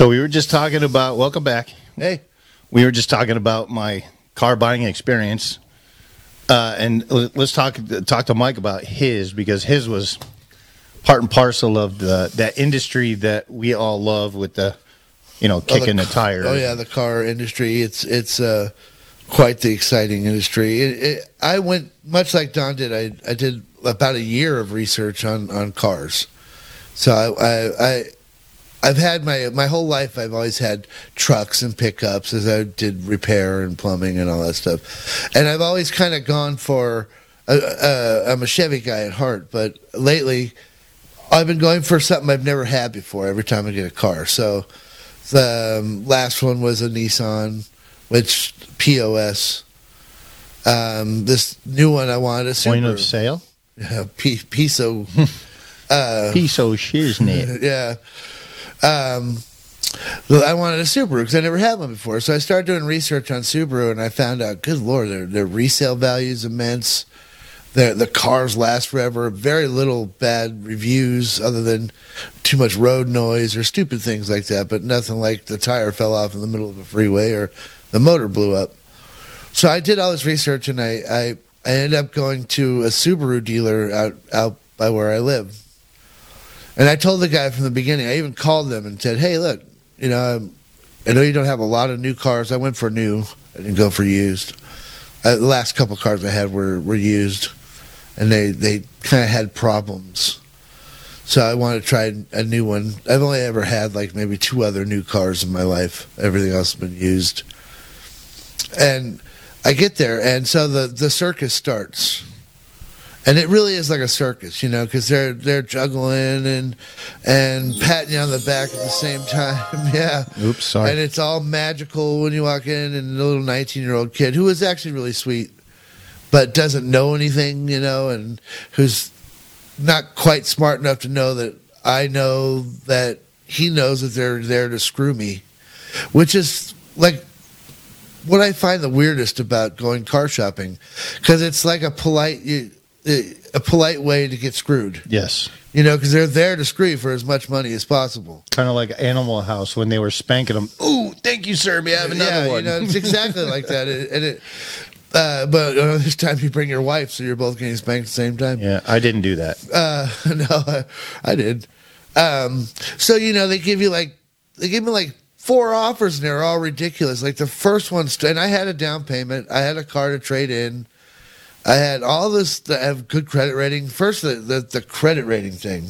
So we were just talking about, welcome back. Hey. We were just talking about my car buying experience. And let's talk to Mike about his, because his was part and parcel of that industry that we all love with the, kicking the tire. Oh, yeah, the car industry. It's quite the exciting industry. I went, much like Don did, I did about a year of research on cars. So I've had my whole life, I've always had trucks and pickups, as I did repair and plumbing and all that stuff. And I've always kind of gone for, I'm a Chevy guy at heart, but lately I've been going for something I've never had before every time I get a car. So the last one was a Nissan, which POS. This new one I wanted, a Subaru. Point of sale? Yeah, Piso. Piso shiznit. Yeah. I wanted a Subaru because I never had one before. So I started doing research on Subaru, and I found out, good Lord, their resale value is immense. The cars last forever. Very little bad reviews other than too much road noise or stupid things like that, but nothing like the tire fell off in the middle of a freeway or the motor blew up. So I did all this research, and I ended up going to a Subaru dealer out by where I live. And I told the guy from the beginning, I even called them and said, hey, look, I know you don't have a lot of new cars. I went for new. I didn't go for used. The last couple cars I had were used, and they kind of had problems. So I want to try a new one. I've only ever had like maybe two other new cars in my life. Everything else has been used. And I get there, and so the circus starts. And it really is like a circus, because they're juggling and patting you on the back at the same time. Yeah. Oops, sorry. And it's all magical when you walk in, and the little 19-year-old kid who is actually really sweet but doesn't know anything, and who's not quite smart enough to know that I know that he knows that they're there to screw me, which is like what I find the weirdest about going car shopping, because it's like a polite way to get screwed. Yes. Because they're there to screw you for as much money as possible. Kind of like Animal House when they were spanking them. Ooh, thank you, sir. We have another one. It's exactly like that. But this time you bring your wife, so you're both getting spanked at the same time. Yeah, I didn't do that. No, I did. So, they give you they gave me 4 offers, and they're all ridiculous. Like the first one, and I had a down payment. I had a car to trade in. I had all this. I have good credit rating. First, the credit rating thing.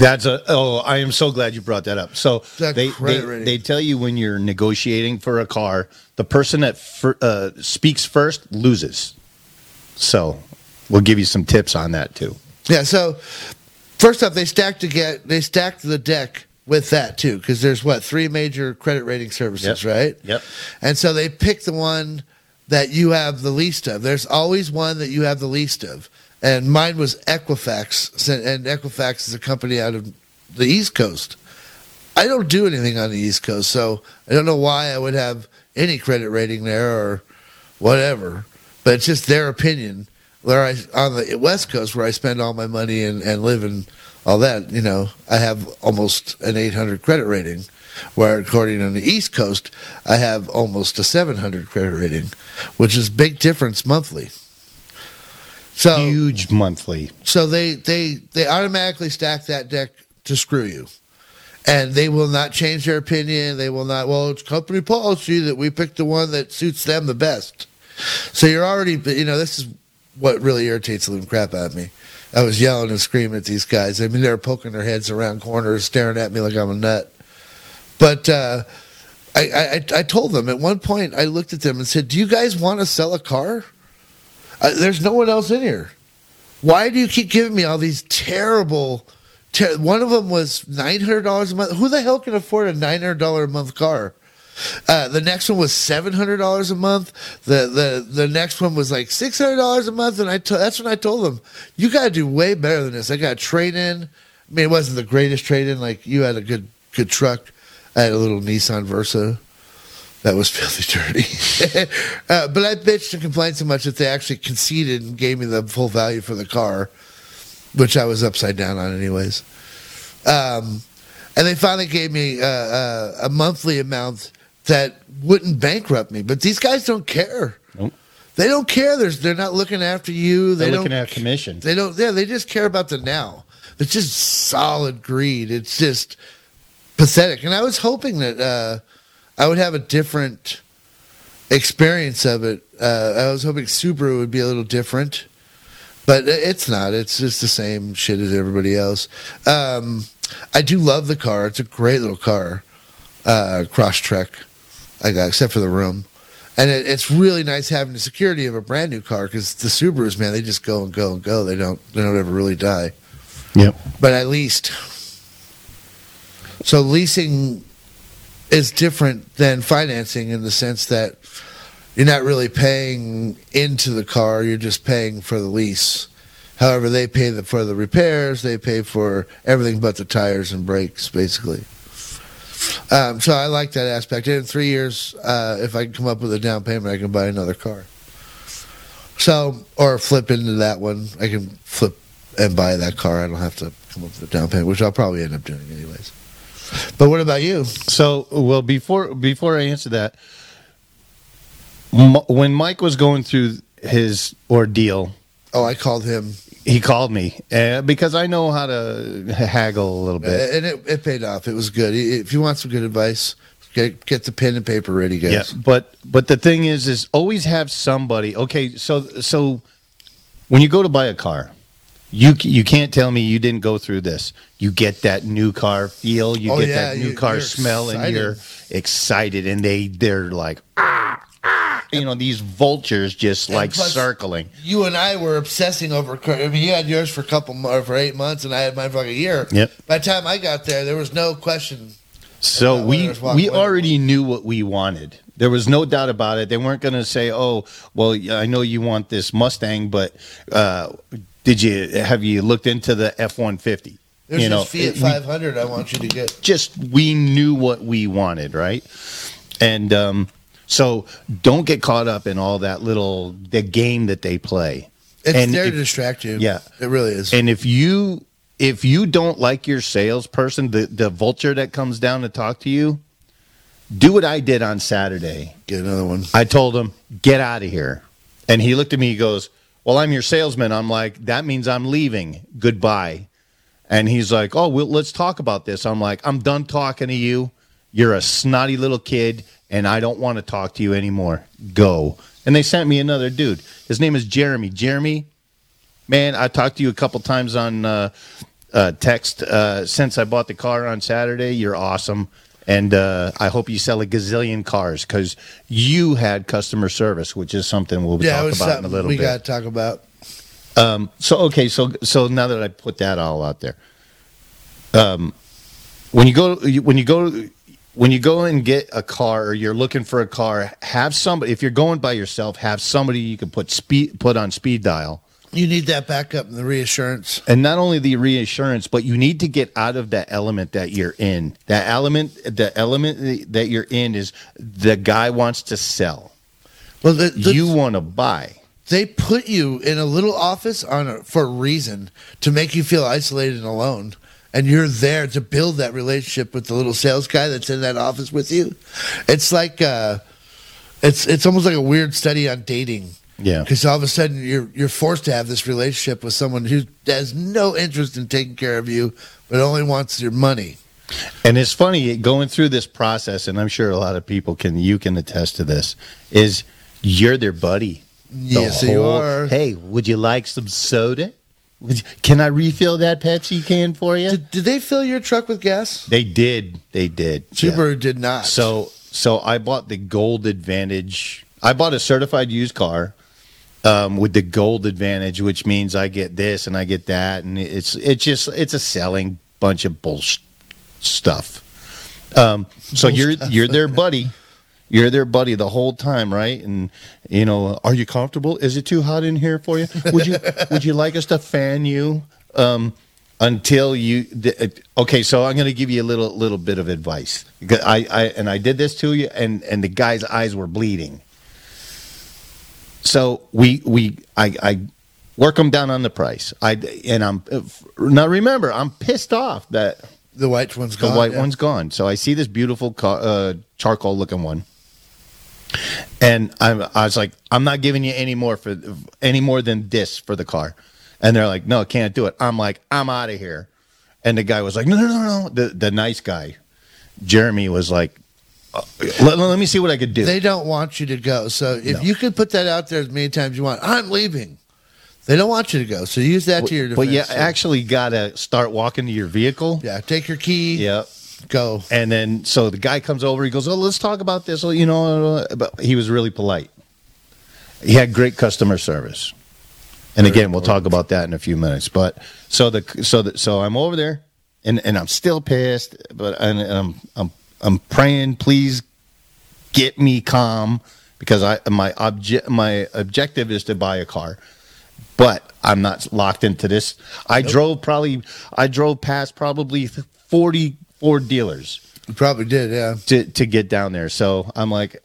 I am so glad you brought that up. So they tell you when you're negotiating for a car, the person that speaks first loses. So we'll give you some tips on that too. Yeah. So first off, they stacked the deck with that too, because there's 3 major credit rating services, yep. Right? Yep. And so they picked the one that you have the least of. There's always one that you have the least of. And mine was Equifax, and Equifax is a company out of the East Coast. I don't do anything on the East Coast, so I don't know why I would have any credit rating there or whatever, but it's just their opinion. On the West Coast, where I spend all my money and live and all that, I have almost an 800 credit rating. Where, according on the East Coast, I have almost a 700 credit rating, which is big difference monthly. So huge monthly. So they automatically stack that deck to screw you, and they will not change their opinion. They will not. Well, it's company policy that we pick the one that suits them the best. So you're already, this is what really irritates the living crap out of me. I was yelling and screaming at these guys. I mean, they're poking their heads around corners, staring at me like I'm a nut. But I told them at one point, I looked at them and said, do you guys want to sell a car? There's no one else in here. Why do you keep giving me all these terrible... one of them was $900 a month. Who the hell can afford a $900 a month car? The next one was $700 a month. The next one was like $600 a month. And that's when I told them, you got to do way better than this. I got a trade-in. I mean, it wasn't the greatest trade-in. Like, you had a good truck. I had a little Nissan Versa that was filthy dirty. But I bitched and complained so much that they actually conceded and gave me the full value for the car, which I was upside down on anyways. And they finally gave me a monthly amount that wouldn't bankrupt me. But these guys don't care. Nope. They don't care. They're not looking after you. They're looking at commission. They don't. Yeah, they just care about the now. It's just solid greed. It's just pathetic. And I was hoping that I would have a different experience of it. I was hoping Subaru would be a little different, but it's not. It's just the same shit as everybody else. I do love the car. It's a great little car. Crosstrek I got, except for the room. And it's really nice having the security of a brand new car, because the Subarus, man, they just go and go and go. They don't ever really die. Yep. But I leased. So leasing is different than financing in the sense that you're not really paying into the car. You're just paying for the lease. However, they pay for the repairs. They pay for everything but the tires and brakes, basically. So I like that aspect. And in 3 years, if I can come up with a down payment, I can buy another car. So, or flip into that one. I can flip and buy that car. I don't have to come up with a down payment, which I'll probably end up doing anyways. But what about you? So, well, before I answer that, when Mike was going through his ordeal... Oh, I called him. He called me because I know how to haggle a little bit. And it paid off. It was good. If you want some good advice, get the pen and paper ready, guys. Yeah, but the thing is always have somebody. Okay, so when you go to buy a car, you can't tell me you didn't go through this. You get that new car feel. You get that new car smell, excited. And you're excited. And they're like, ah. You know, these vultures just like circling. You and I were obsessing over. I mean, you had yours for 8 months, and I had mine for like a year. Yep. By the time I got there was no question. So we already knew what we wanted. There was no doubt about it. They weren't going to say, "Oh, well, I know you want this Mustang, but have you looked into the F-150?" There's this Fiat 500. I want you to get. Just we knew what we wanted, right? And so don't get caught up in all that the game that they play. It's there to distract you. Yeah. It really is. And if you don't like your salesperson, the vulture that comes down to talk to you, do what I did on Saturday. Get another one. I told him, get out of here. And he looked at me, he goes, well, I'm your salesman. I'm like, that means I'm leaving. Goodbye. And he's like, oh, well, let's talk about this. I'm like, I'm done talking to you. You're a snotty little kid. And I don't want to talk to you anymore. Go. And they sent me another dude. His name is Jeremy. Jeremy, man, I talked to you a couple times on text since I bought the car on Saturday. You're awesome. And I hope you sell a gazillion cars, because you had customer service, which is something we'll be talking about in a little bit. We got to talk about. So now that I put that all out there, when you go and get a car, or you're looking for a car, have somebody. If you're going by yourself, have somebody you can put on speed dial. You need that backup and the reassurance. And not only the reassurance, but you need to get out of that element that you're in. The element that you're in is the guy wants to sell. Well, you want to buy. They put you in a little office for a reason, to make you feel isolated and alone. And you're there to build that relationship with the little sales guy that's in that office with you. It's like it's almost like a weird study on dating. Yeah, because all of a sudden you're forced to have this relationship with someone who has no interest in taking care of you, but only wants your money. And it's funny going through this process, and I'm sure a lot of people can attest to this. Is you're their buddy? Yes, you are. Hey, would you like some soda? Can I refill that Pepsi can for you? Did they fill your truck with gas? They did. Subaru did not. So I bought the Gold Advantage. I bought a certified used car with the Gold Advantage, which means I get this and I get that, and it's a selling bunch of bullshit stuff. You're their buddy. You're their buddy the whole time, right? And, are you comfortable? Is it too hot in here for you? Would you like us to fan you until you... Okay, so I'm going to give you a little bit of advice. I did this to you, and the guy's eyes were bleeding. So I work him down on the price. Now remember, I'm pissed off that The white one's gone. The white one's gone. So I see this beautiful charcoal looking one. And I was like, I'm not giving you any more than this for the car. And they're like, no, can't do it. I'm like, I'm out of here. And the guy was like, no. The nice guy, Jeremy, was like, let me see what I could do. They don't want you to go. So if you could put that out there as many times as you want, I'm leaving. They don't want you to go. So use that to your defense. But you actually got to start walking to your vehicle. Yeah, take your key. Yep. Go. And then, so the guy comes over. He goes, oh, let's talk about this. You know, but he was really polite. He had great customer service. And again, we'll talk about that in a few minutes. But so I'm over there, and I'm still pissed. But I'm praying, please get me calm, because my objective is to buy a car, but I'm not locked into this. I drove past probably 40 Ford dealers. You probably did, yeah. To get down there, so I'm like.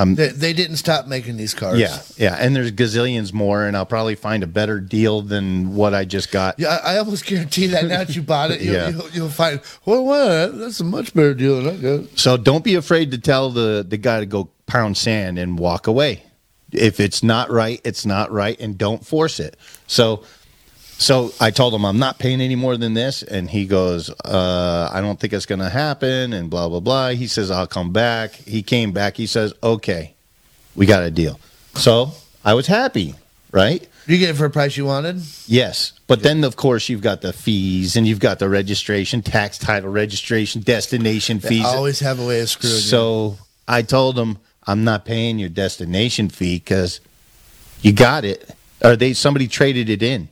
They didn't stop making these cars. Yeah, and there's gazillions more, and I'll probably find a better deal than what I just got. Yeah, I almost guarantee that now that you bought it, you'll find, well, that's a much better deal than I got. So don't be afraid to tell the guy to go pound sand and walk away. If it's not right, it's not right, and don't force it. So I told him I'm not paying any more than this, and he goes, I don't think it's going to happen, and blah, blah, blah. He says, I'll come back. He came back. He says, okay, we got a deal. So I was happy, right? You get it for a price you wanted? Yes. But then, of course, you've got the fees, and you've got the registration, tax, title, registration, destination fees. They always have a way of screwing you. So I told him I'm not paying your destination fee because you got it, or somebody traded it in.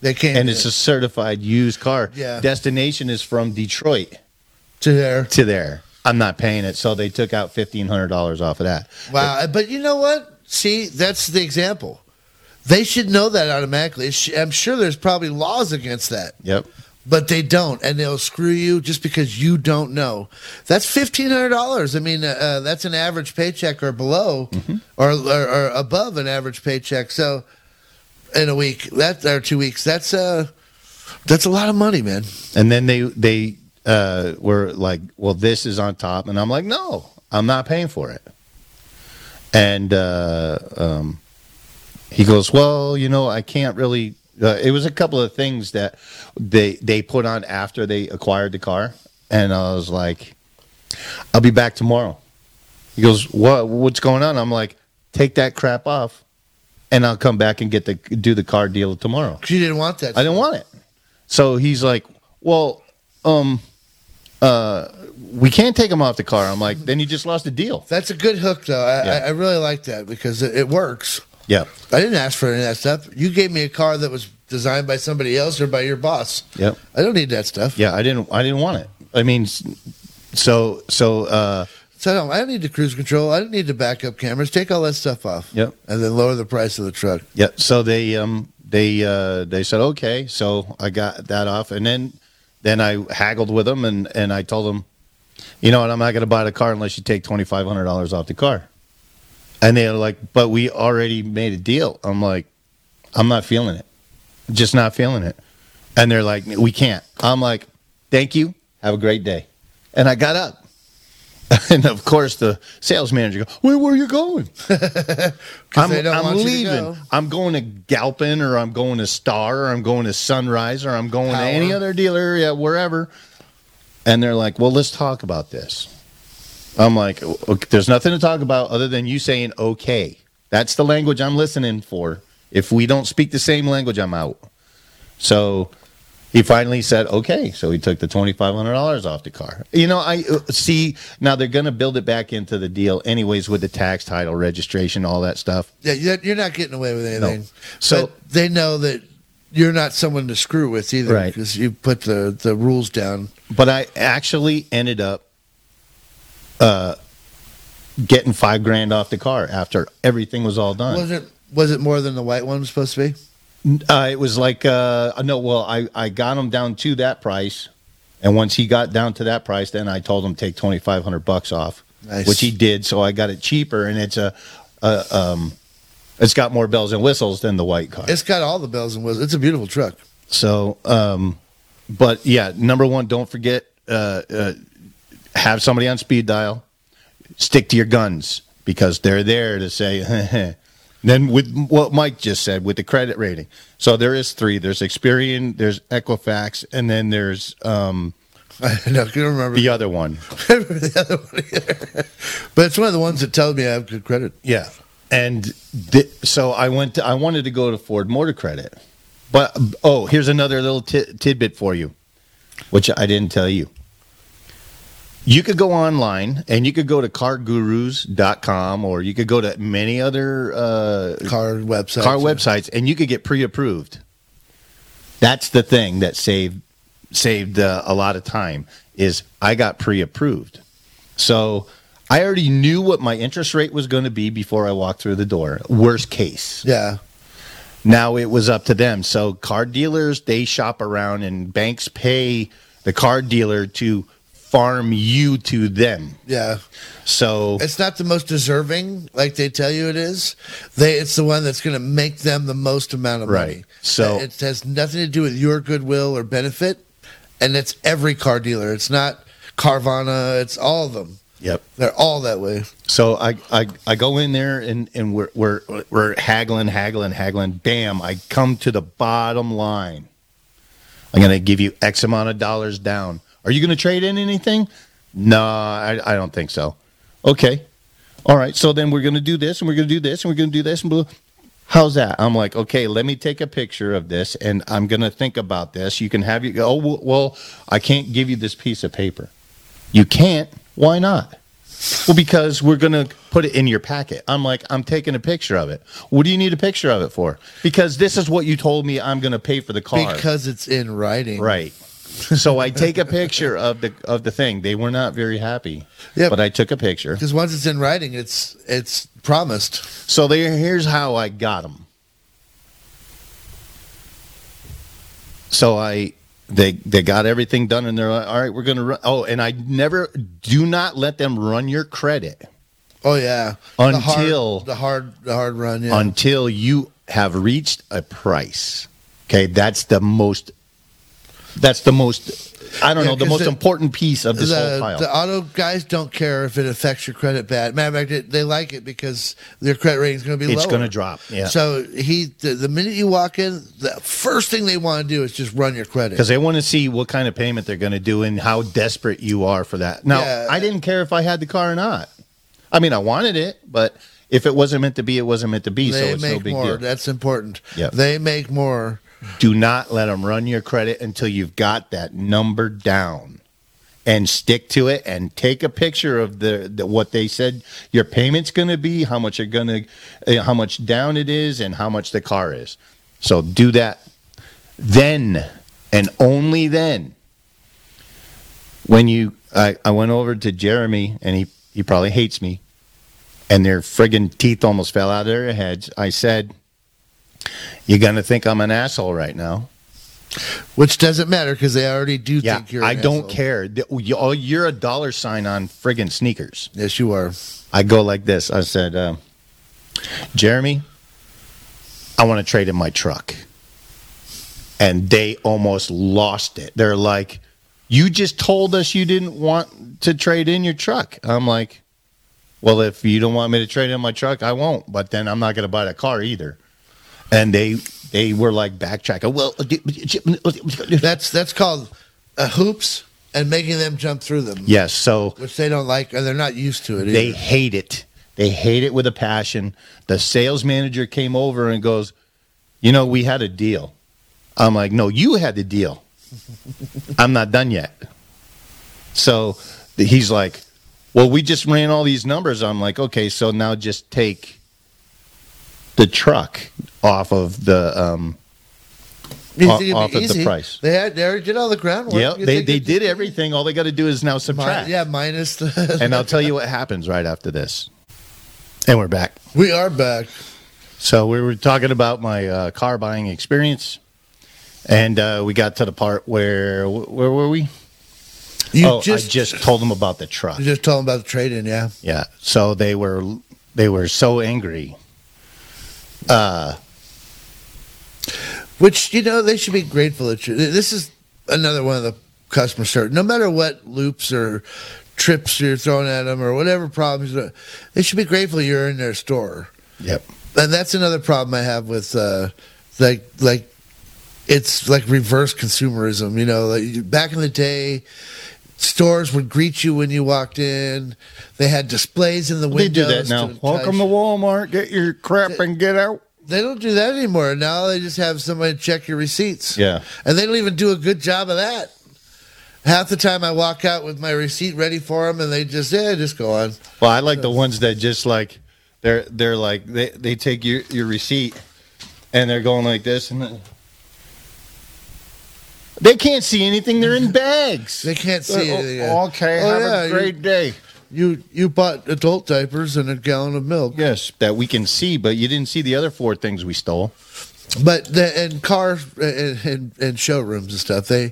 They can't, and it's a certified used car. Yeah. Destination is from Detroit to there. I'm not paying it, so they took out $1,500 off of that. Wow! But you know what? See, that's the example. They should know that automatically. I'm sure there's probably laws against that. Yep. But they don't, and they'll screw you just because you don't know. That's $1,500. I mean, that's an average paycheck or below, or above an average paycheck. So. In a week, or 2 weeks, that's a lot of money, man. And then they were like, well, this is on top. And I'm like, no, I'm not paying for it. And he goes, well, you know, I can't really. It was a couple of things that they put on after they acquired the car. And I was like, I'll be back tomorrow. He goes, what's going on? I'm like, take that crap off. And I'll come back and do the car deal tomorrow. Because you didn't want that. I didn't want it. So he's like, well, we can't take him off the car. I'm like, then you just lost the deal. That's a good hook, though. I really like that because it works. Yeah. I didn't ask for any of that stuff. You gave me a car that was designed by somebody else or by your boss. Yep. I don't need that stuff. Yeah, I didn't want it. I mean, so I don't need the cruise control. I don't need the backup cameras. Take all that stuff off. Yep. And then lower the price of the truck. Yep. So they said okay. So I got that off, and then I haggled with them, and I told them, you know what, I'm not going to buy the car unless you take $2,500 off the car. And they're like, but we already made a deal. I'm like, I'm not feeling it. I'm just not feeling it. And they're like, we can't. I'm like, thank you. Have a great day. And I got up. And, of course, the sales manager goes, where were you going? I'm leaving. I'm going to Galpin, or I'm going to Star, or I'm going to Sunrise, or I'm going to any other dealer, wherever. And they're like, well, let's talk about this. I'm like, okay, there's nothing to talk about other than you saying, okay. That's the language I'm listening for. If we don't speak the same language, I'm out. So... he finally said, okay. So he took the $2,500 off the car. You know, I see now they're going to build it back into the deal anyways with the tax, title, registration, all that stuff. Yeah, you're not getting away with anything. No. So but they know that you're not someone to screw with either, right? Because you put the rules down. But I actually ended up getting $5,000 off the car after everything was all done. Was it more than the white one was supposed to be? It was like, no, well, I got him down to that price. And once he got down to that price, then I told him take $2,500 off, nice. Which he did. So I got it cheaper, and it's it's got more bells and whistles than the white car. It's got all the bells and whistles. It's a beautiful truck. So But yeah, number one, don't forget, have somebody on speed dial. Stick to your guns because they're there to say. Then with what Mike just said with the credit rating. So there is three. There's Experian, there's Equifax, and then there's I don't remember the other one. I remember the other one either. But it's one of the ones that tells me I have good credit. Yeah. And so I wanted to go to Ford Motor Credit. But here's another little tidbit for you, which I didn't tell you. You could go online, and you could go to CarGurus.com, or you could go to many other car websites, and you could get pre-approved. That's the thing that saved a lot of time, is I got pre-approved. So I already knew what my interest rate was going to be before I walked through the door, worst case. Yeah. Now it was up to them. So car dealers, they shop around, and banks pay the car dealer to farm you to them. Yeah. So it's not the most deserving, like they tell you it is. It's the one that's going to make them the most amount of money. Right. So it has nothing to do with your goodwill or benefit, and it's every car dealer. It's not Carvana. It's all of them. Yep. They're all that way. So I go in there, and we're haggling. Bam, I come to the bottom line. I'm going to give you X amount of dollars down. Are you going to trade in anything? No, I don't think so. Okay. All right. So then we're going to do this, and we're going to do this, and we're going to do this. And blah. How's that? I'm like, okay, let me take a picture of this, and I'm going to think about this. You can have your – oh, well, I can't give you this piece of paper. You can't. Why not? Well, because we're going to put it in your packet. I'm like, I'm taking a picture of it. What do you need a picture of it for? Because this is what you told me I'm going to pay for the car. Because it's in writing. Right. So I take a picture of the thing. They were not very happy, yep. But I took a picture. Because once it's in writing, it's promised. So here's how I got them. So they got everything done, and they're like, all right, we're going to run. Oh, and I do not let them run your credit. Oh, yeah. Until the hard run, yeah. Until you have reached a price. Okay, that's the most important piece of this whole pile. The auto guys don't care if it affects your credit bad. Matter of fact, they like it because their credit rating is going to be lower. It's going to drop. Yeah. So the minute you walk in, the first thing they want to do is just run your credit. Because they want to see what kind of payment they're going to do and how desperate you are for that. Now, yeah. I didn't care if I had the car or not. I mean, I wanted it, but if it wasn't meant to be, it wasn't meant to be. They so it's make no big more. Deal. That's important. Yep. They make more. Do not let them run your credit until you've got that number down, and stick to it. And take a picture of the what they said your payment's going to be, how much down it is, and how much the car is. So do that. Then and only then. When I went over to Jeremy, and he probably hates me, and their friggin' teeth almost fell out of their heads. I said, you're going to think I'm an asshole right now. Which doesn't matter because they already do think you're an asshole. I don't care. You're a dollar sign on friggin' sneakers. Yes, you are. I go like this. I said, Jeremy, I want to trade in my truck. And they almost lost it. They're like, you just told us you didn't want to trade in your truck. I'm like, well, if you don't want me to trade in my truck, I won't. But then I'm not going to buy the car either. And they were like backtracking. Well, that's called hoops and making them jump through them. Yes, which they don't like, and they're not used to it. They either. Hate it. They hate it with a passion. The sales manager came over and goes, "You know, we had a deal." I'm like, "No, you had the deal. I'm not done yet." So he's like, "Well, we just ran all these numbers." I'm like, "Okay, so now just take the truck off of the the price." They already did all the groundwork. Yeah, they did everything. All they got to do is now subtract. Minus the. And I'll tell you what happens right after this. And we're back. We are back. So we were talking about my car buying experience, and we got to the part where were we? I just told them about the truck. You just told them about the trade-in, yeah. Yeah. So they were so angry. Which, you know, they should be grateful. This is another one of the customer service. No matter what loops or trips you're throwing at them or whatever problems, they should be grateful you're in their store. Yep. And that's another problem I have with like it's like reverse consumerism. You know, like back in the day, stores would greet you when you walked in. They had displays in the windows. They do that now. Welcome to Walmart. Get your crap and get out. They don't do that anymore. Now they just have somebody check your receipts. Yeah. And they don't even do a good job of that. Half the time I walk out with my receipt ready for them, and they just, just go on. Well, I like the ones that just like, they're like, they take your receipt, and they're going like this, and then they can't see anything. They're in bags. They can't see anything. Okay, have a great day. You bought adult diapers and a gallon of milk. Yes, that we can see, but you didn't see the other four things we stole. But and showrooms and stuff, none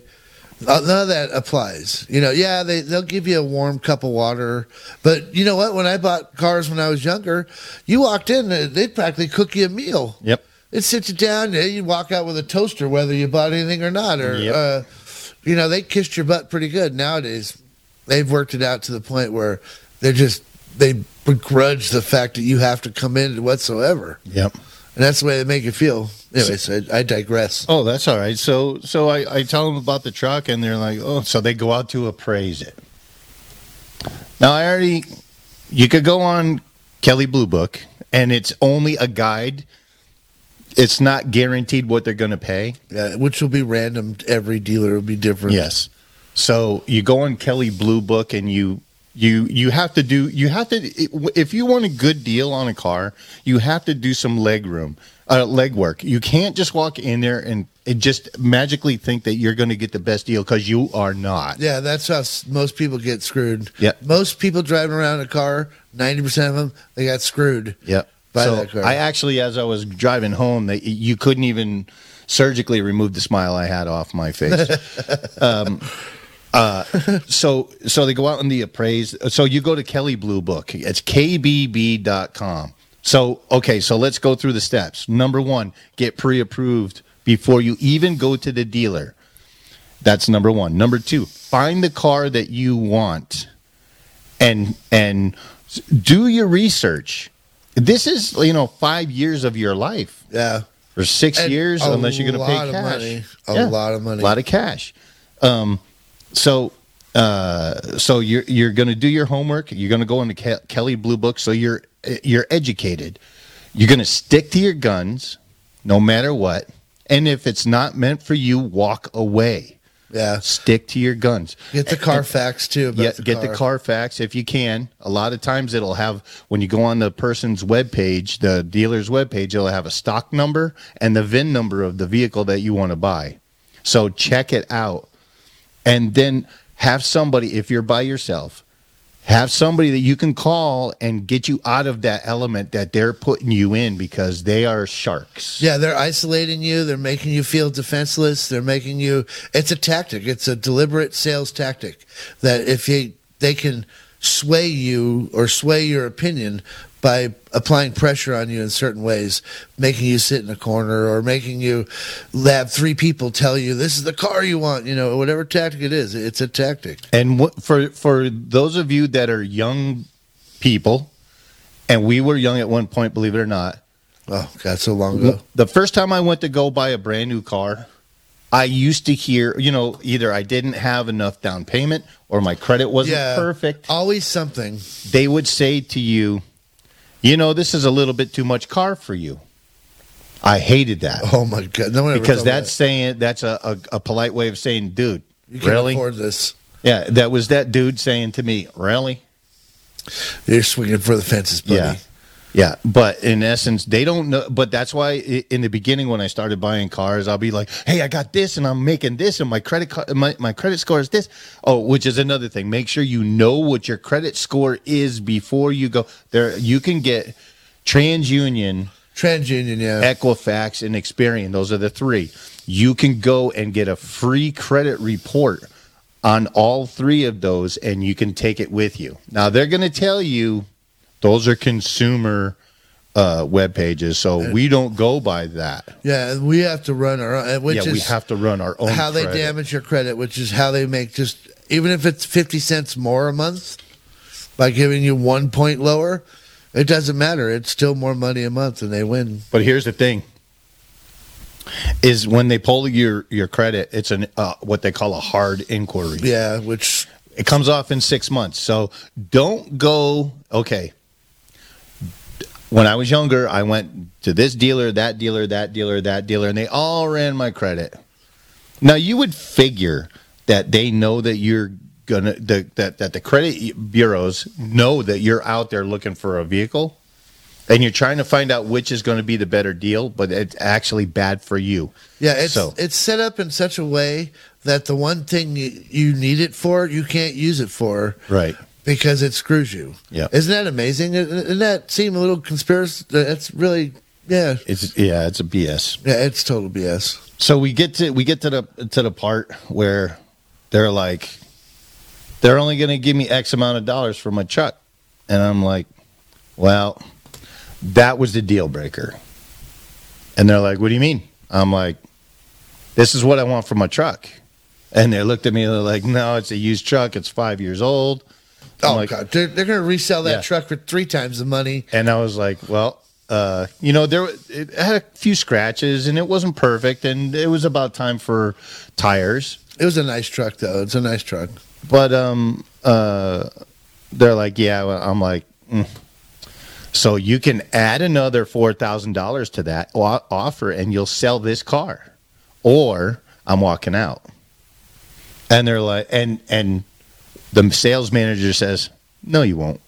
of that applies. You know, yeah, they'll give you a warm cup of water, but you know what? When I bought cars when I was younger, you walked in, they'd practically cook you a meal. Yep. They'd sit you down, you'd walk out with a toaster whether you bought anything or not. Or, yep. You know, they kissed your butt pretty good. Nowadays, they've worked it out to the point where they begrudge the fact that you have to come in whatsoever. Yep. And that's the way they make you feel. Anyway, so I digress. Oh, that's all right. So I tell them about the truck, and they're like, oh, so they go out to appraise it. Now, you could go on Kelly Blue Book, and it's only a guide. It's not guaranteed what they're going to pay. Yeah, which will be random. Every dealer will be different. Yes. So you go on Kelly Blue Book, and if you want a good deal on a car, you have to do some legwork. You can't just walk in there and just magically think that you're going to get the best deal, because you are not. Yeah, that's how most people get screwed. Yeah, most people driving around a car, 90% of them, they got screwed. Yeah, by that car. I actually, as I was driving home, you couldn't even surgically remove the smile I had off my face. So they go out in the appraise. So you go to Kelly Blue Book. It's KBB.com. So let's go through the steps. Number one, get pre-approved before you even go to the dealer. That's number one. Number two, find the car that you want and do your research. This is, 5 years of your life. Yeah. Or 6 years, unless you're going to pay cash. Money. A lot of money. A lot of cash. So you're going to do your homework. You're going to go into Kelly Blue Book, so you're educated. You're going to stick to your guns, no matter what. And if it's not meant for you, walk away. Yeah, stick to your guns. Get the CarFax too. The CarFax if you can. A lot of times it'll have, when you go on the person's webpage, the dealer's webpage, it'll have a stock number and the VIN number of the vehicle that you want to buy. So check it out. And then have somebody, if you're by yourself, have somebody that you can call and get you out of that element that they're putting you in, because they are sharks. Yeah, they're isolating you. They're making you feel defenseless. They're making you... It's a tactic. It's a deliberate sales tactic that if they can sway you or sway your opinion by applying pressure on you in certain ways, making you sit in a corner or making you have three people tell you this is the car you want, whatever tactic it is, it's a tactic. And for those of you that are young people, and we were young at one point, believe it or not. Oh, God, so long ago. The first time I went to go buy a brand new car, I used to hear, either I didn't have enough down payment or my credit wasn't perfect. Always something. They would say to you, this is a little bit too much car for you. I hated that. Oh, my God. No one ever because that's that. Saying that's a polite way of saying, dude, you can't afford this. Yeah, that was that dude saying to me, really? You're swinging for the fences, buddy. Yeah, but in essence, they don't know. But that's why in the beginning when I started buying cars, I'll be like, hey, I got this, and I'm making this, and my credit score is this. Oh, which is another thing. Make sure you know what your credit score is before you go. There, you can get TransUnion, Equifax, and Experian. Those are the three. You can go and get a free credit report on all three of those, and you can take it with you. Now, they're going to tell you those are consumer web pages, so we don't go by that. Yeah, we have to run our own. We have to run our own. How they damage your credit, which is how they make just even if it's 50 cents more a month by giving you 1 point lower, it doesn't matter. It's still more money a month, and they win. But here's the thing: is when they pull your credit, it's an what they call a hard inquiry. Yeah, which it comes off in 6 months. So don't go. Okay. When I was younger, I went to this dealer, that dealer, that dealer, that dealer, and they all ran my credit. Now, you would figure that they know that you're gonna that the credit bureaus know that you're out there looking for a vehicle, and you're trying to find out which is going to be the better deal, but it's actually bad for you. Yeah, it's set up in such a way that the one thing you need it for, you can't use it for. Right. Because it screws you. Yeah. Isn't that amazing? Doesn't that seem a little conspiracy? That's really, yeah. It's a BS. Yeah, it's total BS. So we get to the part where they're like, they're only going to give me X amount of dollars for my truck. And I'm like, well, that was the deal breaker. And they're like, what do you mean? I'm like, this is what I want for my truck. And they looked at me and they're like, no, it's a used truck. It's 5 years old. Oh, like, God. They're going to resell that truck for 3 times the money. And I was like, well, it had a few scratches, and it wasn't perfect, and it was about time for tires. It was a nice truck, though. It's a nice truck. But they're like, yeah. I'm like, So you can add another $4,000 to that offer, and you'll sell this car, or I'm walking out. And they're like, and the sales manager says, no, you won't.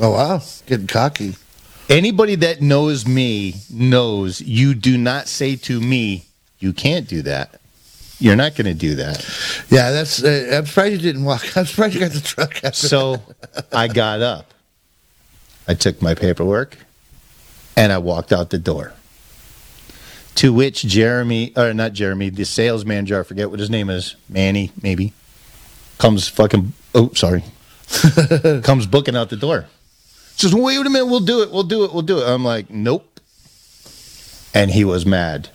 Oh, wow. Getting cocky. Anybody that knows me knows you do not say to me, you can't do that. You're not going to do that. Yeah, that's. I'm surprised you didn't walk. I'm surprised you got the truck after. So I got up. I took my paperwork, and I walked out the door. To which the sales manager, I forget what his name is, Manny, maybe. Comes booking out the door. Says, wait a minute, we'll do it. I'm like, nope. And he was mad.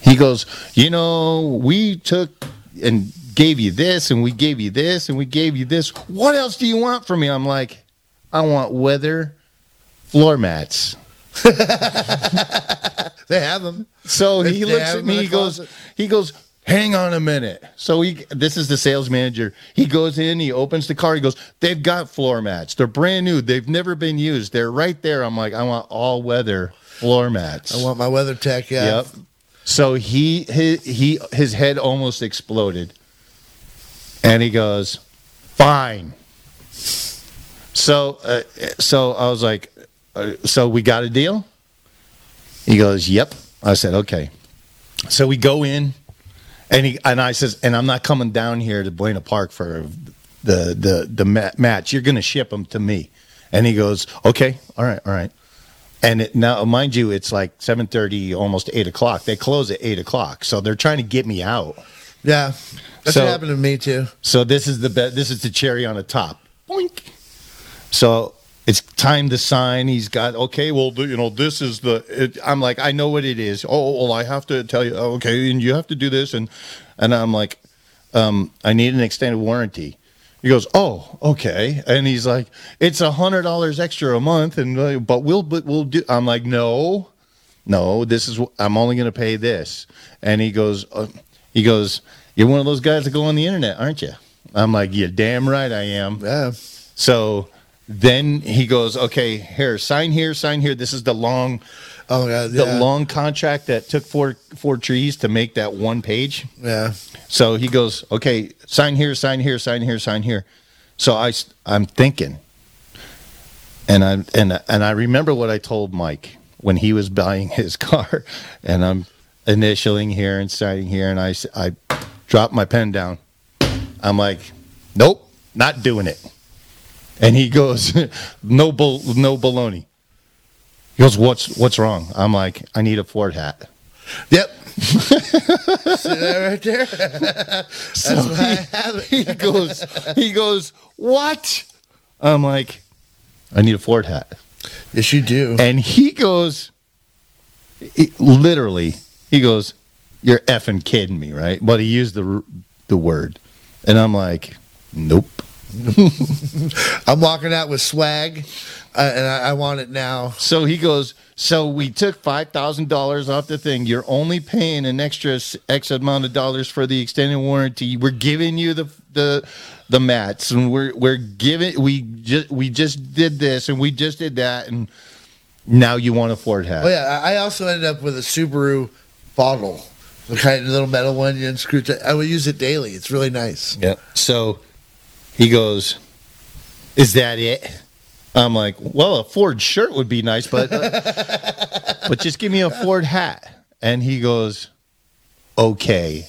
He goes, we took and gave you this, and we gave you this, and we gave you this. What else do you want from me? I'm like, I want Weather floor mats. They have them. So he looks at me, he goes, hang on a minute. So this is the sales manager. He goes in, he opens the car, he goes, they've got floor mats. They're brand new. They've never been used. They're right there. I'm like, I want all Weather floor mats. I want my WeatherTech, yeah. Yep. So his head almost exploded. And he goes, fine. So I was like, so we got a deal? He goes, yep. I said, okay. So we go in. And I says, I'm not coming down here to Buena Park for the match. You're going to ship them to me. And he goes, okay, all right. And now, mind you, it's like 7:30, almost 8 o'clock. They close at 8 o'clock, so they're trying to get me out. Yeah, what happened to me too. So this is the cherry on the top. Boink. So it's time to sign. He's got, okay, well, this is I'm like, I know what it is. Oh, well, I have to tell you, okay, and you have to do this. And I'm like, I need an extended warranty. He goes, oh, okay. And he's like, it's $100 extra a month, but we'll do. I'm like, no, I'm only going to pay this. And he goes, you're one of those guys that go on the internet, aren't you? I'm like, yeah, damn right I am. Yeah. So then he goes, okay, here, sign here. This is the long, long contract that took four trees to make that one page. Yeah. So he goes, okay, sign here. So I'm thinking, and I remember what I told Mike when he was buying his car, and I'm initialing here and signing here, and I drop my pen down. I'm like, nope, not doing it. And he goes, no baloney. He goes, what's wrong? I'm like, I need a Ford hat. Yep. See that right there? So that's why I have it. He goes, what? I'm like, I need a Ford hat. Yes, you do. And he goes, literally, he goes, "You're effing kidding me, right?" But he used the word. And I'm like, nope. I'm walking out with swag, and I want it now. So he goes, "So we took $5,000 off the thing. You're only paying an extra X amount of dollars for the extended warranty. We're giving you the mats, and we just did this, and we just did that, and now you want a Ford hat." Oh yeah, I also ended up with a Subaru bottle, the kind of little metal one you unscrew. I would use it daily. It's really nice. Yeah. So. He goes, "Is that it?" I'm like, "Well, a Ford shirt would be nice, but but just give me a Ford hat." And he goes, "Okay."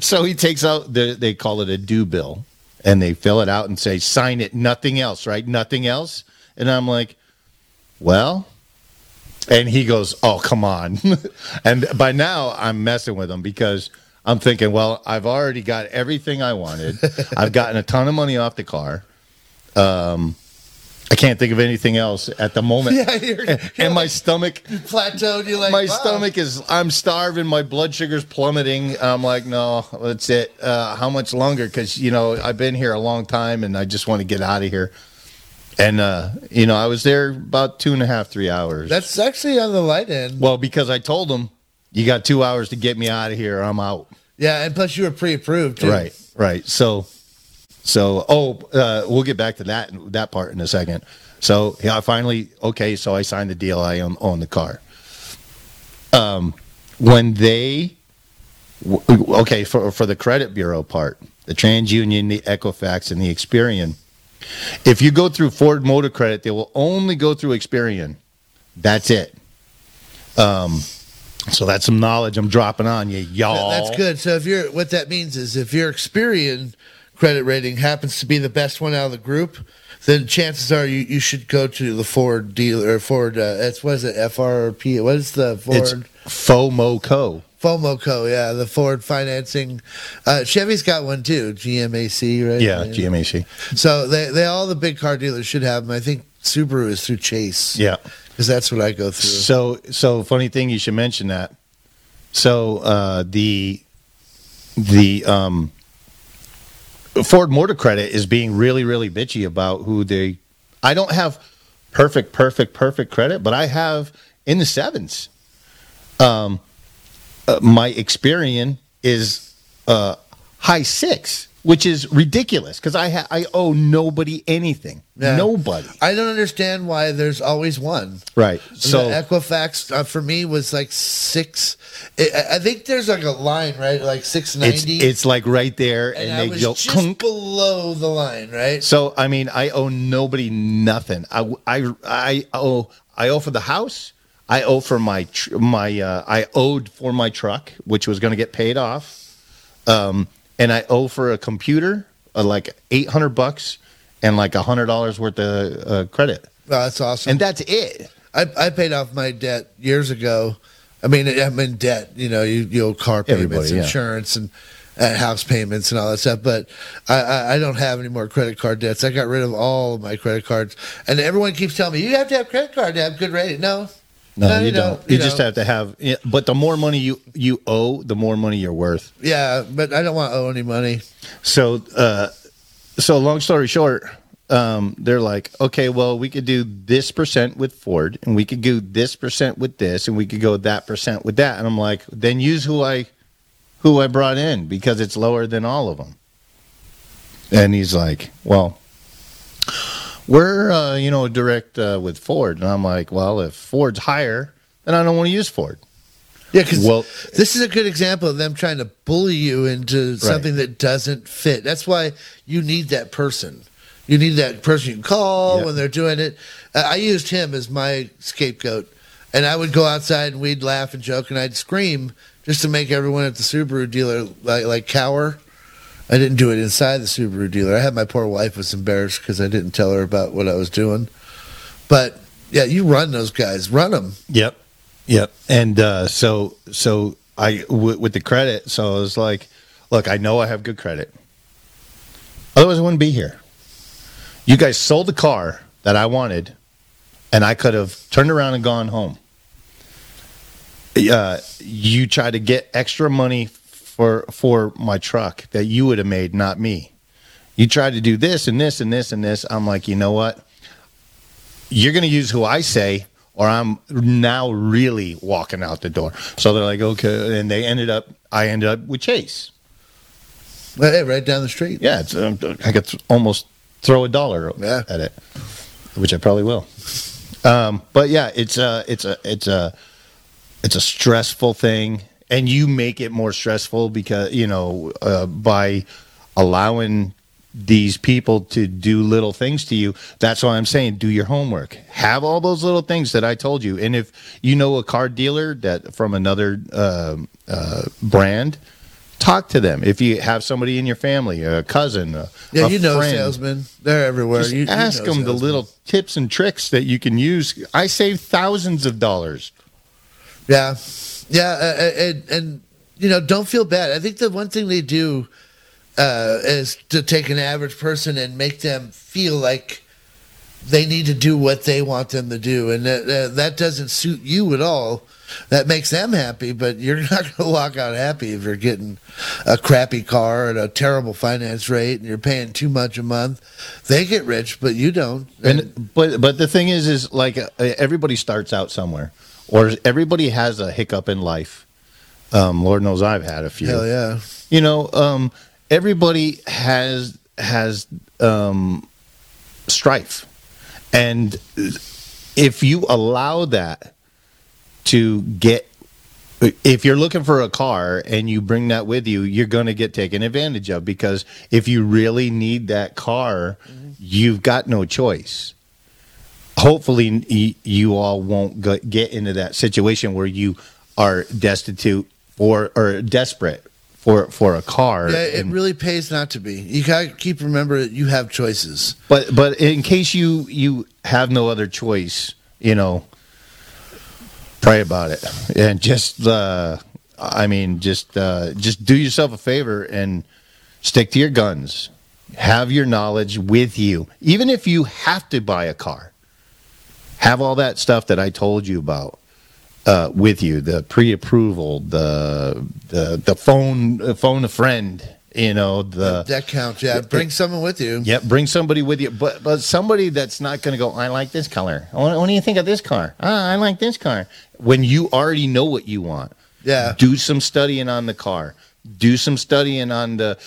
So he takes out, they call it a due bill, and they fill it out and say, "Sign it, nothing else, right? Nothing else?" And I'm like, "Well." And he goes, "Oh, come on." And by now, I'm messing with him because I'm thinking, well, I've already got everything I wanted. I've gotten a ton of money off the car. I can't think of anything else at the moment. Yeah, and my stomach plateaued. You're like, my stomach is, I'm starving. My blood sugar's plummeting. I'm like, no, that's it. How much longer? Because, you know, I've been here a long time, and I just want to get out of here. And, you know, I was there about 2.5, 3 hours. That's actually on the light end. Well, because I told them, you got 2 hours to get me out of here, or I'm out. Yeah, and plus you were pre-approved, too. Right. So we'll get back to that part in a second. So, yeah, I finally, okay, so I signed the deal. I own the car. When they, okay, for the credit bureau part, the TransUnion, the Equifax, and the Experian, if you go through Ford Motor Credit, they will only go through Experian. That's it. So that's some knowledge I'm dropping on you, y'all. That's good. So if you're, what that means is if your Experian credit rating happens to be the best one out of the group, then chances are you should go to the Ford dealer, or Ford, what is it, FRP? What is the Ford? It's FOMOCO. FOMOCO, yeah, the Ford financing. Chevy's got one too, GMAC, right? Yeah, GMAC. So they all the big car dealers should have them. I think Subaru is through Chase. Yeah. Because that's what I go through. So funny thing, you should mention that. So the Ford Motor Credit is being really, really bitchy about who they. I don't have perfect credit, but I have in the sevens. My Experian is high six. Which is ridiculous, because I owe nobody anything. Yeah. Nobody. I don't understand why there's always one. Right. So Equifax, for me, was like six. I think there's like a line, right? Like 690. It's like right there. And they go just below the line, right? So, I mean, I owe nobody nothing. I owe for the house. I owe for I owed for my truck, which was going to get paid off. And I owe for a computer, like $800, and like $100 worth of credit. Oh, that's awesome. And that's it. I paid off my debt years ago. I mean, I'm in debt. You know, you owe car payments, insurance, and house payments and all that stuff. But I don't have any more credit card debts. I got rid of all of my credit cards. And everyone keeps telling me, you have to have credit card to have good rating. No, you don't. You just have to have. But the more money you owe, the more money you're worth. Yeah, but I don't want to owe any money. So long story short, they're like, okay, well, we could do this % with Ford, and we could do this % with this, and we could go that % with that. And I'm like, then use who I brought in, because it's lower than all of them. And he's like, well, we're, direct with Ford. And I'm like, well, if Ford's higher, then I don't want to use Ford. Yeah, because this is a good example of them trying to bully you into something that doesn't fit. That's why you need that person. You need that person you can call when they're doing it. I used him as my scapegoat. And I would go outside, and we'd laugh and joke, and I'd scream just to make everyone at the Subaru dealer like cower. I didn't do it inside the Subaru dealer. I had my poor wife was embarrassed because I didn't tell her about what I was doing. But, yeah, you run those guys. Run them. Yep. And so I, with the credit, so I was like, look, I know I have good credit. Otherwise, I wouldn't be here. You guys sold the car that I wanted and I could have turned around and gone home. You try to get extra money for my truck that you would have made, not me. You tried to do this and this and this and this. I'm like, you know what? You're going to use who I say, or I'm now really walking out the door. So they're like, okay. And I ended up with Chase. Right down the street. Yeah. I could almost throw a dollar at it, which I probably will. But yeah, it's a stressful thing, and you make it more stressful because, you know, by allowing these people to do little things to you. That's why I'm saying, do your homework. Have all those little things that I told you. And if you know a car dealer that from another brand, talk to them. If you have somebody in your family, a cousin, a friend, salesmen, they're everywhere. Just ask them the little tips and tricks that you can use. I save thousands of dollars. And you know, don't feel bad. I think the one thing they do is to take an average person and make them feel like they need to do what they want them to do, and that doesn't suit you at all. That makes them happy, but you're not going to walk out happy if you're getting a crappy car at a terrible finance rate and you're paying too much a month. They get rich, but you don't. But the thing is like everybody starts out somewhere, or everybody has a hiccup in life. Lord knows I've had a few. Hell yeah. You know, everybody has strife, and if you allow that to get, if you're looking for a car and you bring that with you, you're going to get taken advantage of, because if you really need that car, you've got no choice. Hopefully you all won't get into that situation where you are destitute or desperate for a car. Yeah, it really pays not to be. You gotta keep remember that you have choices. But in case you have no other choice, you know, pray about it, and just do yourself a favor and stick to your guns. Have your knowledge with you, even if you have to buy a car. Have all that stuff that I told you about with you, the pre-approval, the phone a friend, you know, the deck count. Yeah, bring someone with you. Yeah, bring somebody with you, but somebody that's not going to go, I like this color. What do you think of this car? I like this car. When you already know what you want, yeah, do some studying on the car. Do some studying on the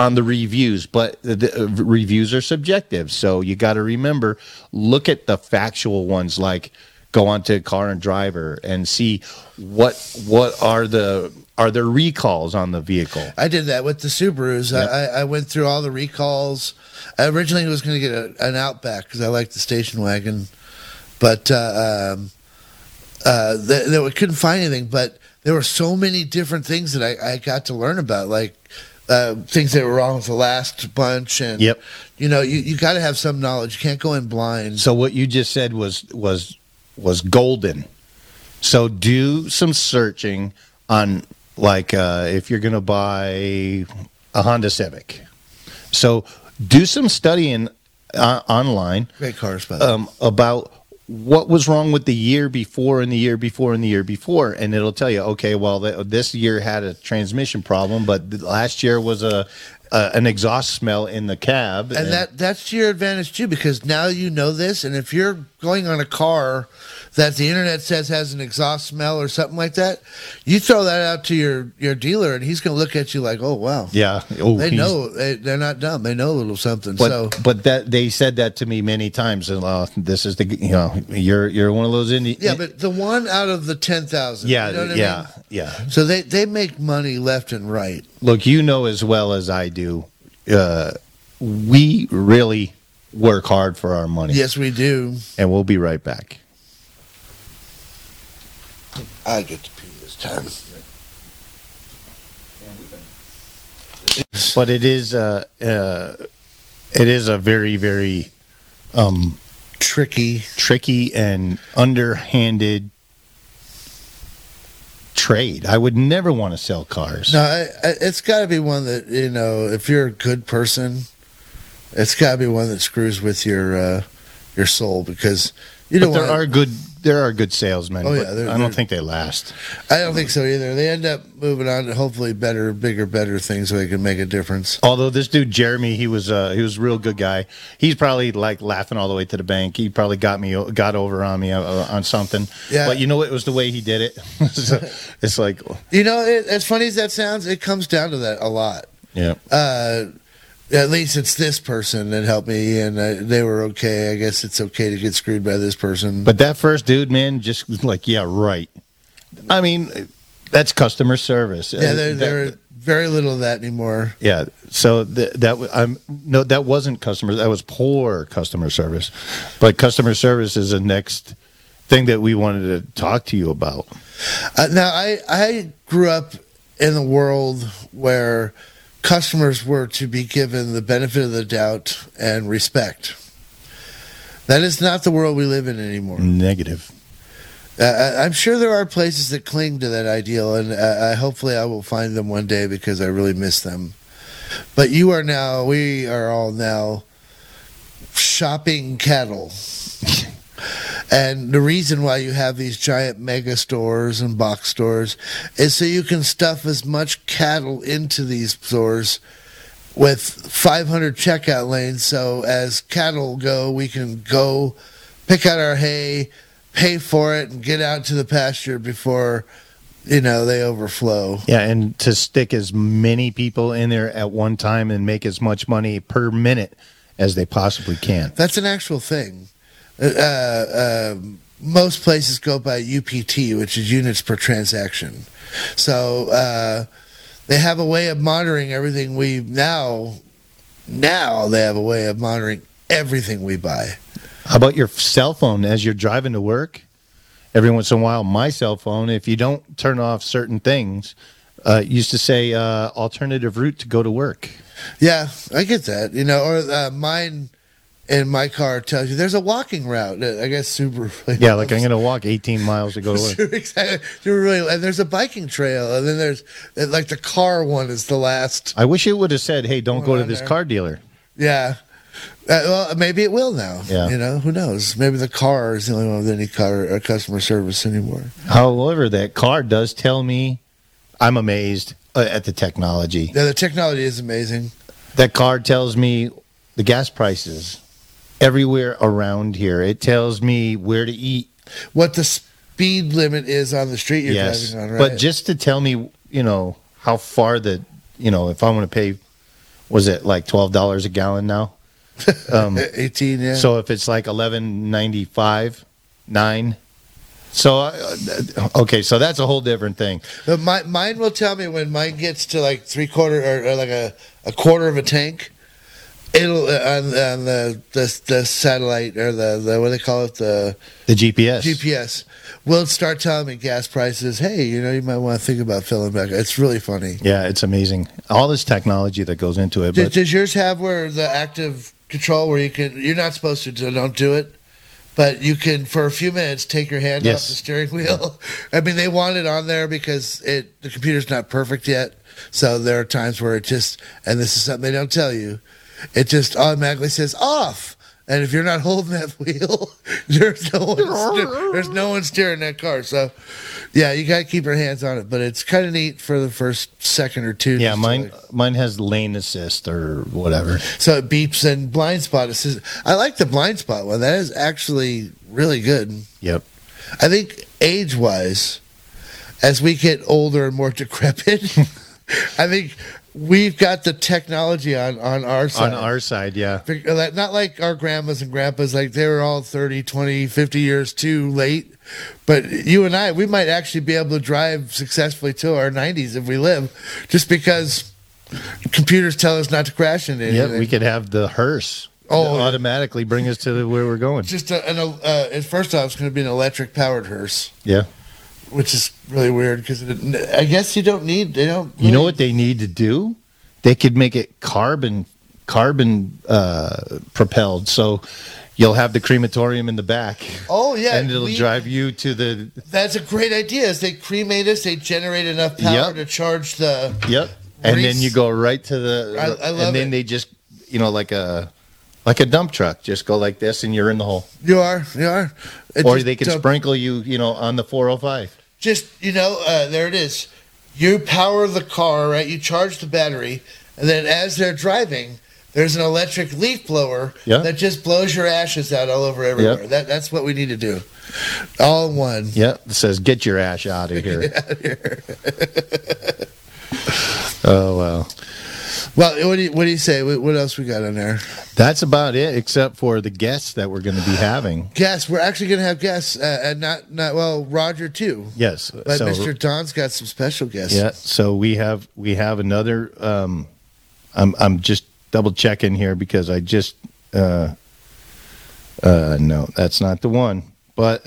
reviews, but the reviews are subjective, so you got to remember, look at the factual ones, like go onto Car and Driver and see what are there recalls on the vehicle. I did that with the Subarus. Yep. I went through all the recalls. I originally was going to get an Outback because I liked the station wagon, but we couldn't find anything, but there were so many different things that I got to learn about, like things that were wrong with the last bunch. And, yep, you know, you got to have some knowledge. You can't go in blind. So what you just said was golden. So do some searching on, like, if you're going to buy a Honda Civic. So do some studying online. Great cars, by the way. About what was wrong with the year before and the year before and the year before, and it'll tell you, okay, well, this year had a transmission problem, but last year was an exhaust smell in the cab. And that's to your advantage, too, because now you know this, and if you're going on a car that the internet says has an exhaust smell or something like that, you throw that out to your dealer, and he's going to look at you like, oh, wow. Yeah. Oh, they know. They're not dumb. They know a little something. But that they said that to me many times. And this is the, you know, you're one of those Indian. Yeah, but the one out of the 10,000. Yeah, you know what I mean? Yeah. So they make money left and right. Look, you know as well as I do, we really work hard for our money. Yes, we do. And we'll be right back. I get to pee this time. But it is a very, very tricky and underhanded trade. I would never want to sell cars. No, it's got to be one that, you know, if you're a good person, it's got to be one that screws with your soul, because There are good salesmen. Oh, yeah, I don't think they last. I don't think so either. They end up moving on to hopefully better, bigger, better things so they can make a difference. Although this dude Jeremy, he was a real good guy. He's probably like laughing all the way to the bank. He probably got over on me on something. Yeah. But you know what? It was the way he did it. So it's like, you know, as funny as that sounds, it comes down to that a lot. Yeah. At least it's this person that helped me, and they were okay. I guess it's okay to get screwed by this person. But that first dude, man, just was like, yeah, right. I mean, that's customer service. Yeah, there very little of that anymore. Yeah, so that wasn't customer. That was poor customer service. But customer service is the next thing that we wanted to talk to you about. Now, I grew up in a world where customers were to be given the benefit of the doubt and respect. That is not the world we live in anymore. Negative. I'm sure there are places that cling to that ideal, and hopefully I will find them one day because I really miss them. But we are all now shopping cattle. And the reason why you have these giant mega stores and box stores is so you can stuff as much cattle into these stores with 500 checkout lanes. So as cattle go, we can go pick out our hay, pay for it, and get out to the pasture before, you know, they overflow. Yeah, and to stick as many people in there at one time and make as much money per minute as they possibly can. That's an actual thing. Most places go by UPT, which is units per transaction. So they have a way of monitoring everything we now they have a way of monitoring everything we buy. How about your cell phone as you're driving to work? Every once in a while, my cell phone, if you don't turn off certain things, used to say alternative route to go to work. Yeah, I get that. You know, or mine. And my car tells you there's a walking route. I guess super. Yeah, like I'm going to walk 18 miles to go to work. Exactly. Really, and there's a biking trail. And then there's like the car one is the last. I wish it would have said, hey, don't go to this car dealer. Yeah. Well, maybe it will now. Yeah. You know, who knows? Maybe the car is the only one with any car or customer service anymore. However, that car does tell me I'm amazed at the technology. Yeah, the technology is amazing. That car tells me the gas prices. Everywhere around here, it tells me where to eat, what the speed limit is on the street you're driving on. Right? But just to tell me, you know, how far that, you know, if I want to pay, was it like $12 a gallon now? 18, yeah. So if it's like $11.95, $9. So okay, so that's a whole different thing. But mine will tell me when mine gets to like three-quarter or like a quarter of a tank. It'll on the satellite or the what do they call it, the GPS will start telling me gas prices. Hey, you know, you might want to think about filling back. It's really funny. Yeah, it's amazing all this technology that goes into it. Does yours have where the active control where you can? You're not supposed to, so don't do it. But you can, for a few minutes, take your hand off the steering wheel. I mean, they want it on there because the computer's not perfect yet. So there are times where it just, and this is something they don't tell you. It just automatically says off, and if you're not holding that wheel, there's no one steering that car. So, yeah, you got to keep your hands on it. But it's kind of neat for the first second or two. Yeah, mine has lane assist or whatever. So it beeps and blind spot assist. I like the blind spot one. That is actually really good. Yep. I think age-wise, as we get older and more decrepit, I think we've got the technology on our side. On our side, yeah. Not like our grandmas and grandpas, like they were all 30, 20, 50 years too late. But you and I, we might actually be able to drive successfully to our 90s if we live, just because computers tell us not to crash into anything. Yeah, we could have the hearse automatically bring us to where we're going. Just first off, it's going to be an electric-powered hearse. Yeah. Which is really weird because I guess you don't need. You know what they need to do? They could make it carbon propelled, so you'll have the crematorium in the back. Oh yeah, and it'll drive you to the. That's a great idea. As they cremate us, they generate enough power to charge the. Yep, and then you go right to the. I love it. And then they just, you know, like a. Like a dump truck. Just go like this, and you're in the hole. You are. Or they can sprinkle you, on the 405. Just, there it is. You power the car, right? You charge the battery, and then as they're driving, there's an electric leaf blower that just blows your ashes out all over everywhere. Yep. That's what we need to do. All in one. Yeah, it says, get your ash out of here. Get out of here. Oh, wow. Well, what do you say? What else we got on there? That's about it, except for the guests that we're going to be having. Guests. We're actually going to have guests, and not Roger, too. Yes. But so, Mr. Don's got some special guests. Yeah, so we have another, I'm just double-checking here because I just, no, that's not the one. But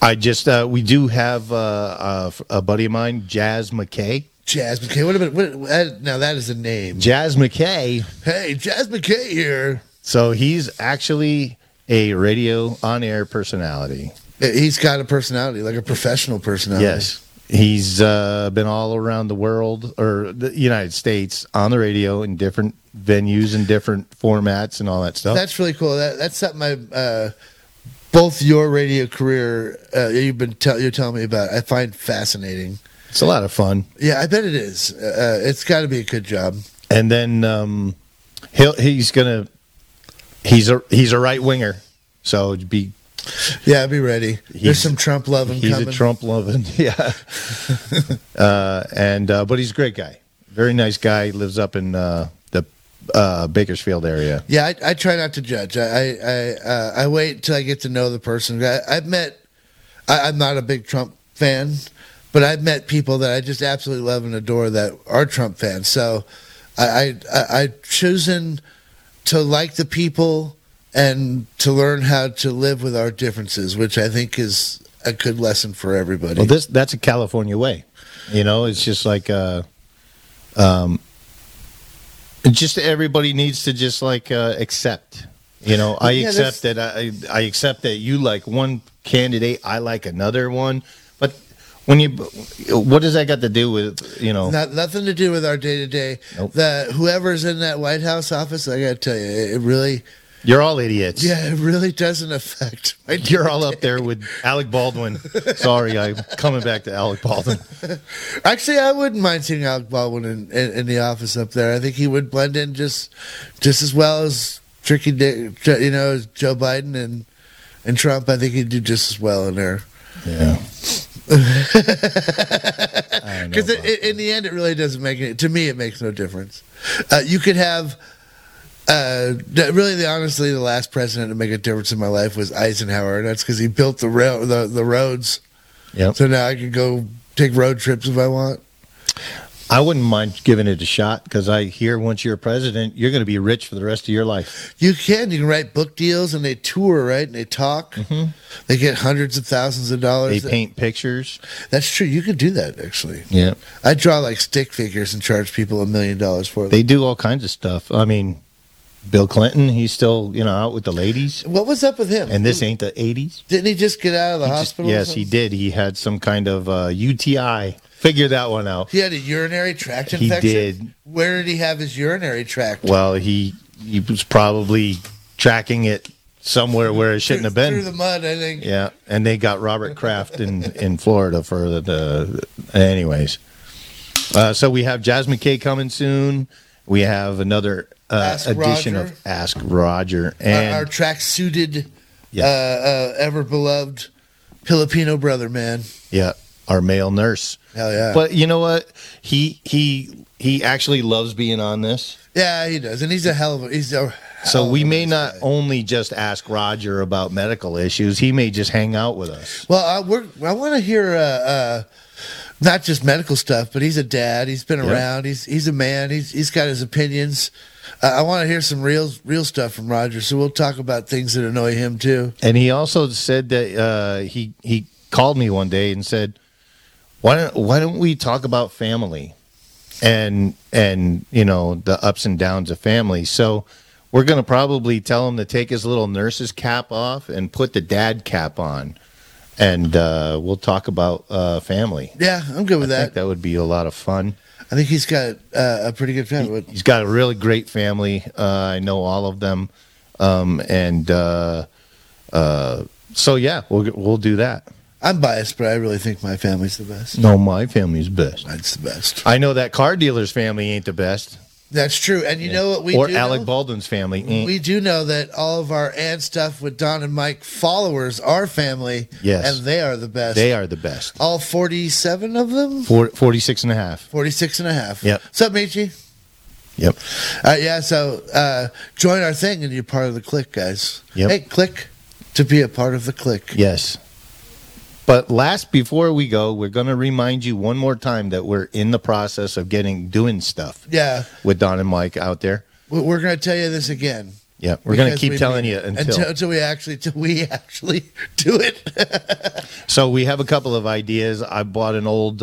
I just, we do have a buddy of mine, Jazz McKay. Jazz McKay, now that is a name. Jazz McKay. Hey, Jazz McKay here. So he's actually a radio on-air personality. He's got a personality, like a professional personality. Yes. He's been all around the world, or the United States, on the radio in different venues and different formats and all that stuff. That's really cool. That's something I... both your radio career, you're telling me about, I find fascinating. It's a lot of fun. Yeah, I bet it is. It's got to be a good job. And then he's a right winger, so be ready. There's some Trump loving. He's coming. A Trump loving, yeah. But he's a great guy, very nice guy. Lives up in Bakersfield area. Yeah, I try not to judge. I wait until I get to know the person. I'm not a big Trump fan, but I've met people that I just absolutely love and adore that are Trump fans. So I've chosen to like the people and to learn how to live with our differences, which I think is a good lesson for everybody. Well, that's a California way. It's just like just everybody needs to just like accept. Accept that I accept that you like one candidate, I like another one. But what does that got to do with Nothing to do with our day to day. Whoever's in that White House office, I got to tell you, it really. You're all idiots. Yeah, it really doesn't affect. You're all up there with Alec Baldwin. Sorry, I'm coming back to Alec Baldwin. Actually, I wouldn't mind seeing Alec Baldwin in the office up there. I think he would blend in just as well as Tricky Dick, Joe Biden and Trump. I think he'd do just as well in there. Yeah. Because in the end, it really doesn't make it. To me, it makes no difference. You could have. Honestly, the last president to make a difference in my life was Eisenhower. That's because he built the roads. Yep. So now I can go take road trips if I want. I wouldn't mind giving it a shot because I hear once you're president, you're going to be rich for the rest of your life. You can write book deals and they tour, right? And they talk. Mm-hmm. They get hundreds of thousands of dollars. They paint pictures. That's true. You could do that, actually. Yeah. I draw like stick figures and charge people $1 million for them. They do all kinds of stuff. I mean... Bill Clinton, he's still, out with the ladies. What was up with him? And this ain't the 80s. Didn't he just get out of the hospital? Yes, he did. He had some kind of UTI. Figure that one out. He had a urinary tract infection? He did. Where did he have his urinary tract? Well, he was probably tracking it somewhere where it shouldn't have been. Through the mud, I think. Yeah, and they got Robert Kraft in Florida for the anyways. So we have Jazz McKay coming soon. We have another... edition Roger. Of Ask Roger and our track-suited, ever-beloved Filipino brother, man. Yeah, our male nurse. Hell yeah! But you know what? He actually loves being on this. Yeah, he does, and he's a hell of a guy. Only just ask Roger about medical issues. He may just hang out with us. Well, I want to hear. Not just medical stuff, but he's a dad. He's been around. He's a man. He's got his opinions. I want to hear some real stuff from Roger. So we'll talk about things that annoy him too. And he also said that he called me one day and said, "Why don't we talk about family, and the ups and downs of family?" So we're going to probably tell him to take his little nurse's cap off and put the dad cap on. And we'll talk about family. Yeah, I'm good with that. I think that would be a lot of fun. I think he's got a pretty good family. He's got a really great family. I know all of them, so yeah, we'll do that. I'm biased, but I really think my family's the best. No, my family's best. Mine's the best. I know that car dealer's family ain't the best. That's true. And you know what we do know? Or Alec Baldwin's family. We do know that all of our And Stuff with Don and Mike followers are family. Yes. And they are the best. They are the best. All 47 of them? 46 and a half. 46 and a half. Yep. What's up, Michi? Yep. Yeah, so join our thing and you're part of the clique, guys. Yep. Hey, click to be a part of the clique. Yes. But last, before we go, we're going to remind you one more time that we're in the process of doing stuff. Yeah, with Don and Mike out there. We're going to tell you this again. Yeah, we're going to keep telling you until we actually do it. So we have a couple of ideas. I bought an old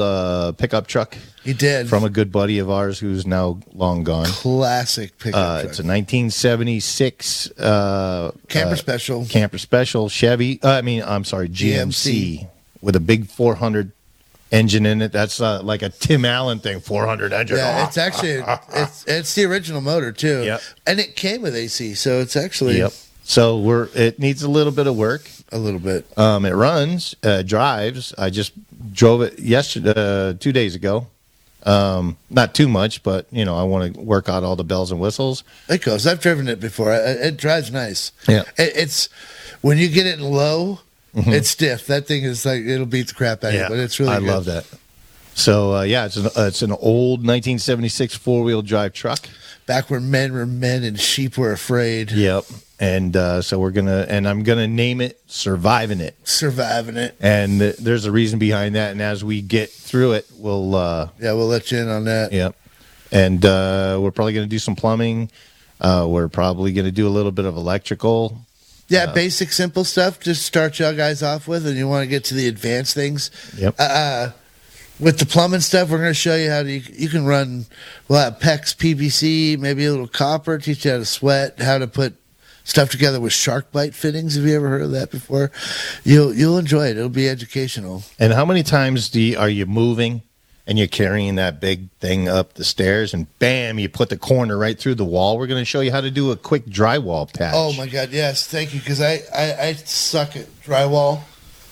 pickup truck. You did? From a good buddy of ours who's now long gone. Classic pickup truck. It's a 1976 camper special Chevy. GMC. With a big 400 engine in it. That's like a Tim Allen thing, 400 engine. Yeah, it's actually it's the original motor too. Yep. And it came with AC, so it's actually So it needs a little bit of work. A little bit. It runs, drives. I just drove it yesterday, 2 days ago. Not too much, but I want to work out all the bells and whistles. It goes. I've driven it before. It drives nice. Yeah. It's when you get it in low. Mm-hmm. It's stiff. That thing is like, it'll beat the crap out of you, but it's really good. I love that. So, it's an old 1976 four-wheel drive truck. Back where men were men and sheep were afraid. Yep. And so I'm going to name it Surviving It. Surviving It. And there's a reason behind that, and as we get through it, we'll... we'll let you in on that. Yep. And we're probably going to do some plumbing. We're probably going to do a little bit of electrical. Yeah, basic, simple stuff. Just start y'all guys off with, and you want to get to the advanced things. Yep. With the plumbing stuff, we're going to show you how you can run. We'll have PEX, PVC, maybe a little copper. Teach you how to sweat, how to put stuff together with shark bite fittings. Have you ever heard of that before? You'll enjoy it. It'll be educational. And how many times are you moving? And you're carrying that big thing up the stairs, and bam, you put the corner right through the wall. We're going to show you how to do a quick drywall patch. Oh, my God, yes. Thank you, because I suck at drywall.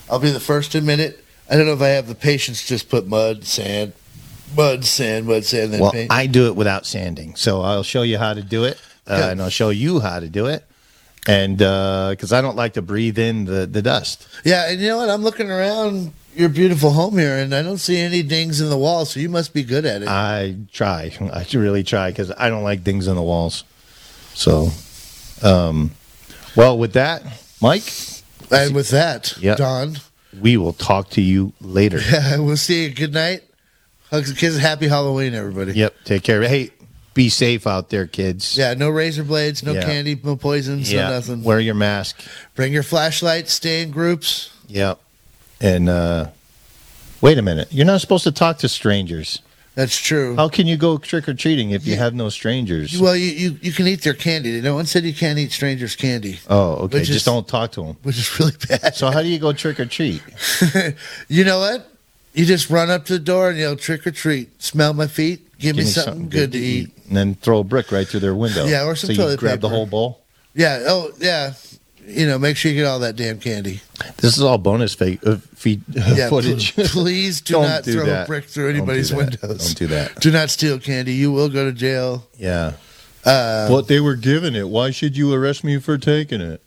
I'll be the first to admit it. I don't know if I have the patience to just put mud, sand, then paint. I do it without sanding, so I'll show you how to do it, and I'll show you how to do it. And because I don't like to breathe in the dust. Yeah, and you know what? I'm looking around your beautiful home here, and I don't see any dings in the walls, so you must be good at it. I try. I really try, because I don't like dings in the walls. So, with that, Mike. And with that, Don. We will talk to you later. Yeah, we'll see you. Good night. Hugs and kisses. Happy Halloween, everybody. Yep, take care. Hey. Be safe out there, kids. Yeah, no razor blades, no candy, no poisons, no nothing. Wear your mask. Bring your flashlight. Stay in groups. Yeah. And wait a minute. You're not supposed to talk to strangers. That's true. How can you go trick-or-treating if you have no strangers? Well, you can eat their candy. No one said you can't eat strangers' candy. Oh, okay. Just don't talk to them. Which is really bad. So how do you go trick-or-treat? You know what? You just run up to the door and yell, trick-or-treat. Smell my feet. Give me something good to eat. And then throw a brick right through their window. Yeah, or some toilet paper. Grab the whole bowl. Yeah, oh, yeah. Make sure you get all that damn candy. This is all bonus footage. Please don't throw a brick through anybody's windows. Don't do that. Do not steal candy. You will go to jail. Yeah. But they were giving it. Why should you arrest me for taking it?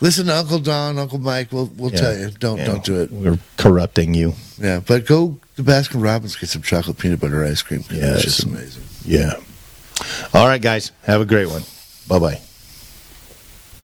Listen to Uncle Don, Uncle Mike. We'll tell you. Don't do it. We're corrupting you. Yeah, but go to Baskin Robbins, get some chocolate peanut butter ice cream. Yeah, it's just amazing. Yeah. All right, guys. Have a great one. Bye-bye.